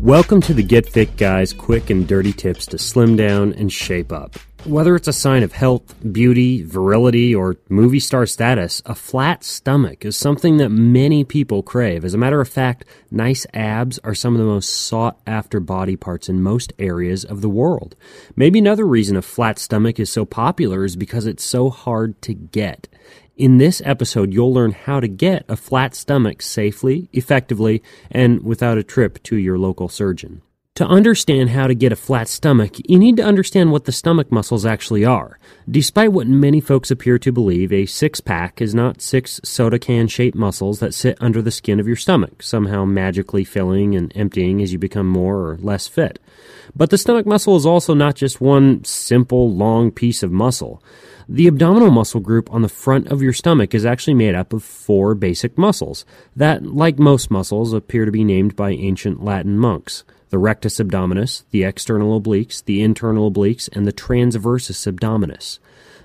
Welcome to the Get Fit Guy's quick and dirty tips to slim down and shape up. Whether it's a sign of health, beauty, virility, or movie star status, a flat stomach is something that many people crave. As a matter of fact, nice abs are some of the most sought-after body parts in most areas of the world. Maybe another reason a flat stomach is so popular is because it's so hard to get. In this episode, you'll learn how to get a flat stomach safely, effectively, and without a trip to your local surgeon. To understand how to get a flat stomach, you need to understand what the stomach muscles actually are. Despite what many folks appear to believe, a six-pack is not six soda can-shaped muscles that sit under the skin of your stomach, somehow magically filling and emptying as you become more or less fit. But the stomach muscle is also not just one simple, long piece of muscle. The abdominal muscle group on the front of your stomach is actually made up of four basic muscles that, like most muscles, appear to be named by ancient Latin monks. The rectus abdominis, the external obliques, the internal obliques, and the transversus abdominis.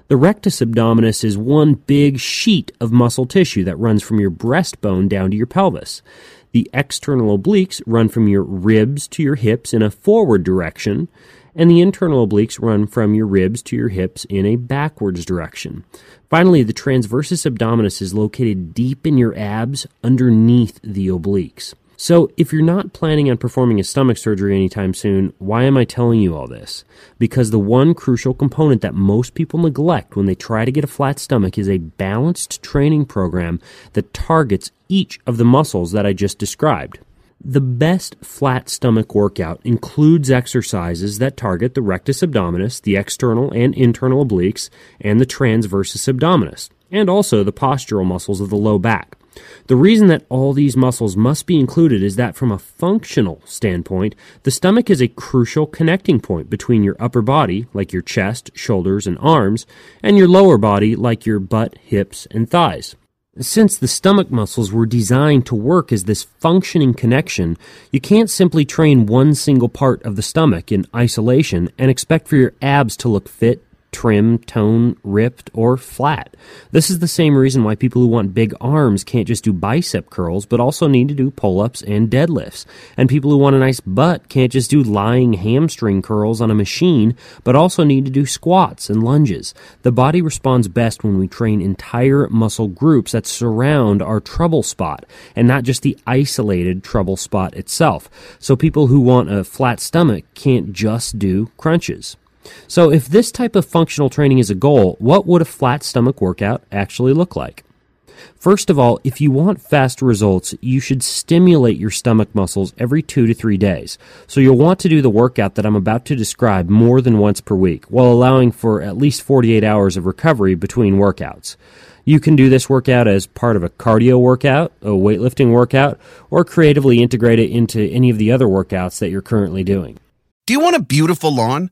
The rectus abdominis is one big sheet of muscle tissue that runs from your breastbone down to your pelvis. The external obliques run from your ribs to your hips in a forward direction, and the internal obliques run from your ribs to your hips in a backwards direction. Finally, the transversus abdominis is located deep in your abs underneath the obliques. So, if you're not planning on performing a stomach surgery anytime soon, why am I telling you all this? Because the one crucial component that most people neglect when they try to get a flat stomach is a balanced training program that targets each of the muscles that I just described. The best flat stomach workout includes exercises that target the rectus abdominis, the external and internal obliques, and the transversus abdominis, and also the postural muscles of the low back. The reason that all these muscles must be included is that from a functional standpoint, the stomach is a crucial connecting point between your upper body, like your chest, shoulders, and arms, and your lower body, like your butt, hips, and thighs. Since the stomach muscles were designed to work as this functioning connection, you can't simply train one single part of the stomach in isolation and expect for your abs to look fit, trim, tone, ripped, or flat. This is the same reason why people who want big arms can't just do bicep curls, but also need to do pull-ups and deadlifts. And people who want a nice butt can't just do lying hamstring curls on a machine, but also need to do squats and lunges. The body responds best when we train entire muscle groups that surround our trouble spot, and not just the isolated trouble spot itself. So people who want a flat stomach can't just do crunches. So if this type of functional training is a goal, what would a flat stomach workout actually look like? First of all, if you want fast results, you should stimulate your stomach muscles every 2 to 3 days. So you'll want to do the workout that I'm about to describe more than once per week, while allowing for at least 48 hours of recovery between workouts. You can do this workout as part of a cardio workout, a weightlifting workout, or creatively integrate it into any of the other workouts that you're currently doing. Do you want a beautiful lawn?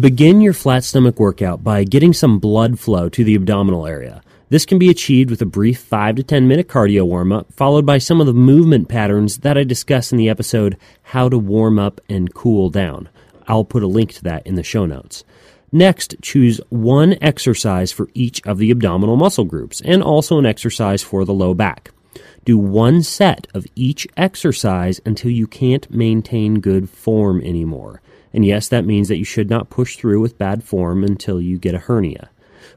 Begin your flat stomach workout by getting some blood flow to the abdominal area. This can be achieved with a brief 5 to 10 minute cardio warm-up, followed by some of the movement patterns that I discuss in the episode, How to Warm Up and Cool Down. I'll put a link to that in the show notes. Next, choose one exercise for each of the abdominal muscle groups, and also an exercise for the low back. Do one set of each exercise until you can't maintain good form anymore. And yes, that means that you should not push through with bad form until you get a hernia.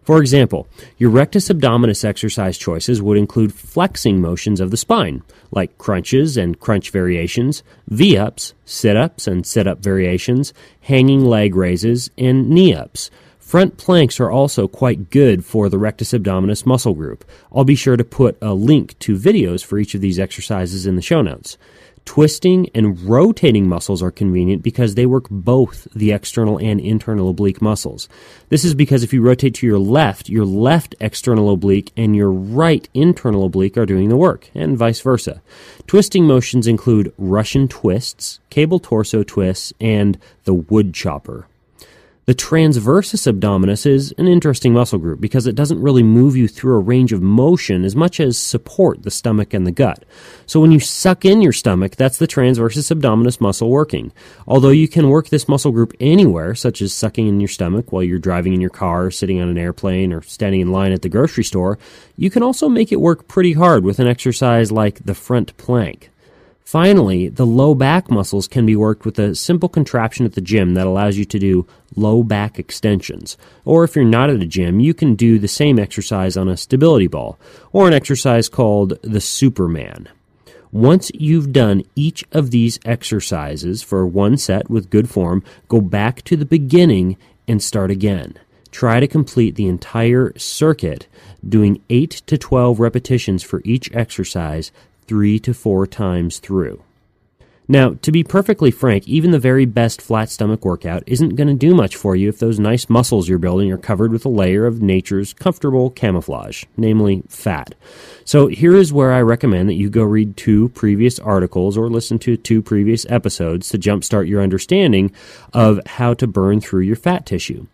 For example, your rectus abdominis exercise choices would include flexing motions of the spine, like crunches and crunch variations, V-ups, sit-ups and sit-up variations, hanging leg raises, and knee-ups. Front planks are also quite good for the rectus abdominis muscle group. I'll be sure to put a link to videos for each of these exercises in the show notes. Twisting and rotating muscles are convenient because they work both the external and internal oblique muscles. This is because if you rotate to your left external oblique and your right internal oblique are doing the work, and vice versa. Twisting motions include Russian twists, cable torso twists, and the wood chopper. The transversus abdominis is an interesting muscle group because it doesn't really move you through a range of motion as much as support the stomach and the gut. So when you suck in your stomach, that's the transversus abdominis muscle working. Although you can work this muscle group anywhere, such as sucking in your stomach while you're driving in your car, sitting on an airplane, or standing in line at the grocery store, you can also make it work pretty hard with an exercise like the front plank. Finally, the low back muscles can be worked with a simple contraption at the gym that allows you to do low back extensions. Or if you're not at a gym, you can do the same exercise on a stability ball, or an exercise called the Superman. Once you've done each of these exercises for one set with good form, go back to the beginning and start again. Try to complete the entire circuit, doing 8 to 12 repetitions for each exercise, 3 to 4 times through. Now, to be perfectly frank, even the very best flat stomach workout isn't going to do much for you if those nice muscles you're building are covered with a layer of nature's comfortable camouflage, namely fat. So here is where I recommend that you go read 2 previous articles or listen to 2 previous episodes to jumpstart your understanding of how to burn through your fat tissue.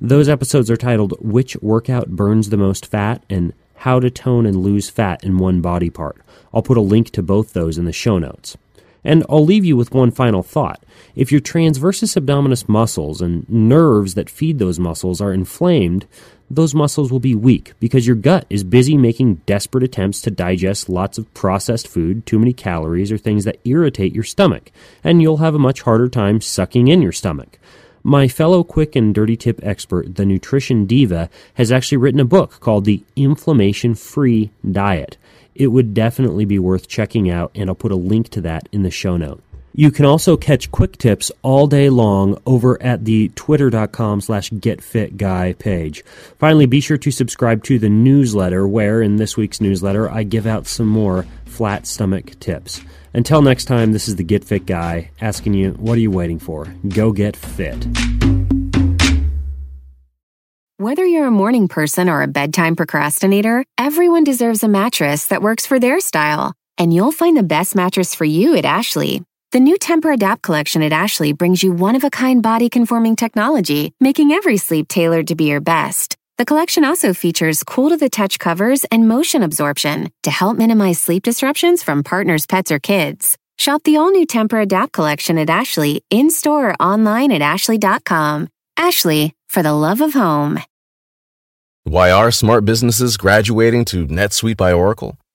Those episodes are titled Which Workout Burns the Most Fat and How to Tone and Lose Fat in One Body Part. I'll put a link to both those in the show notes. And I'll leave you with one final thought. If your transversus abdominis muscles and nerves that feed those muscles are inflamed, those muscles will be weak because your gut is busy making desperate attempts to digest lots of processed food, too many calories, or things that irritate your stomach, and you'll have a much harder time sucking in your stomach. My fellow quick and dirty tip expert, the nutrition diva, has actually written a book called The Inflammation-Free Diet. It would definitely be worth checking out, and I'll put a link to that in the show note. You can also catch quick tips all day long over at the twitter.com/getfitguy page. Finally, be sure to subscribe to the newsletter where, in this week's newsletter, I give out some more flat stomach tips. Until next time, this is the Get Fit Guy asking you, what are you waiting for? Go get fit. Whether you're a morning person or a bedtime procrastinator, everyone deserves a mattress that works for their style. And you'll find the best mattress for you at Ashley. The new Tempur-Adapt collection at Ashley brings you one-of-a-kind body-conforming technology, making every sleep tailored to be your best. The collection also features cool-to-the-touch covers and motion absorption to help minimize sleep disruptions from partners, pets, or kids. Shop the all-new Tempur-Adapt collection at Ashley in-store or online at ashley.com. Ashley, for the love of home. Why are smart businesses graduating to NetSuite by Oracle?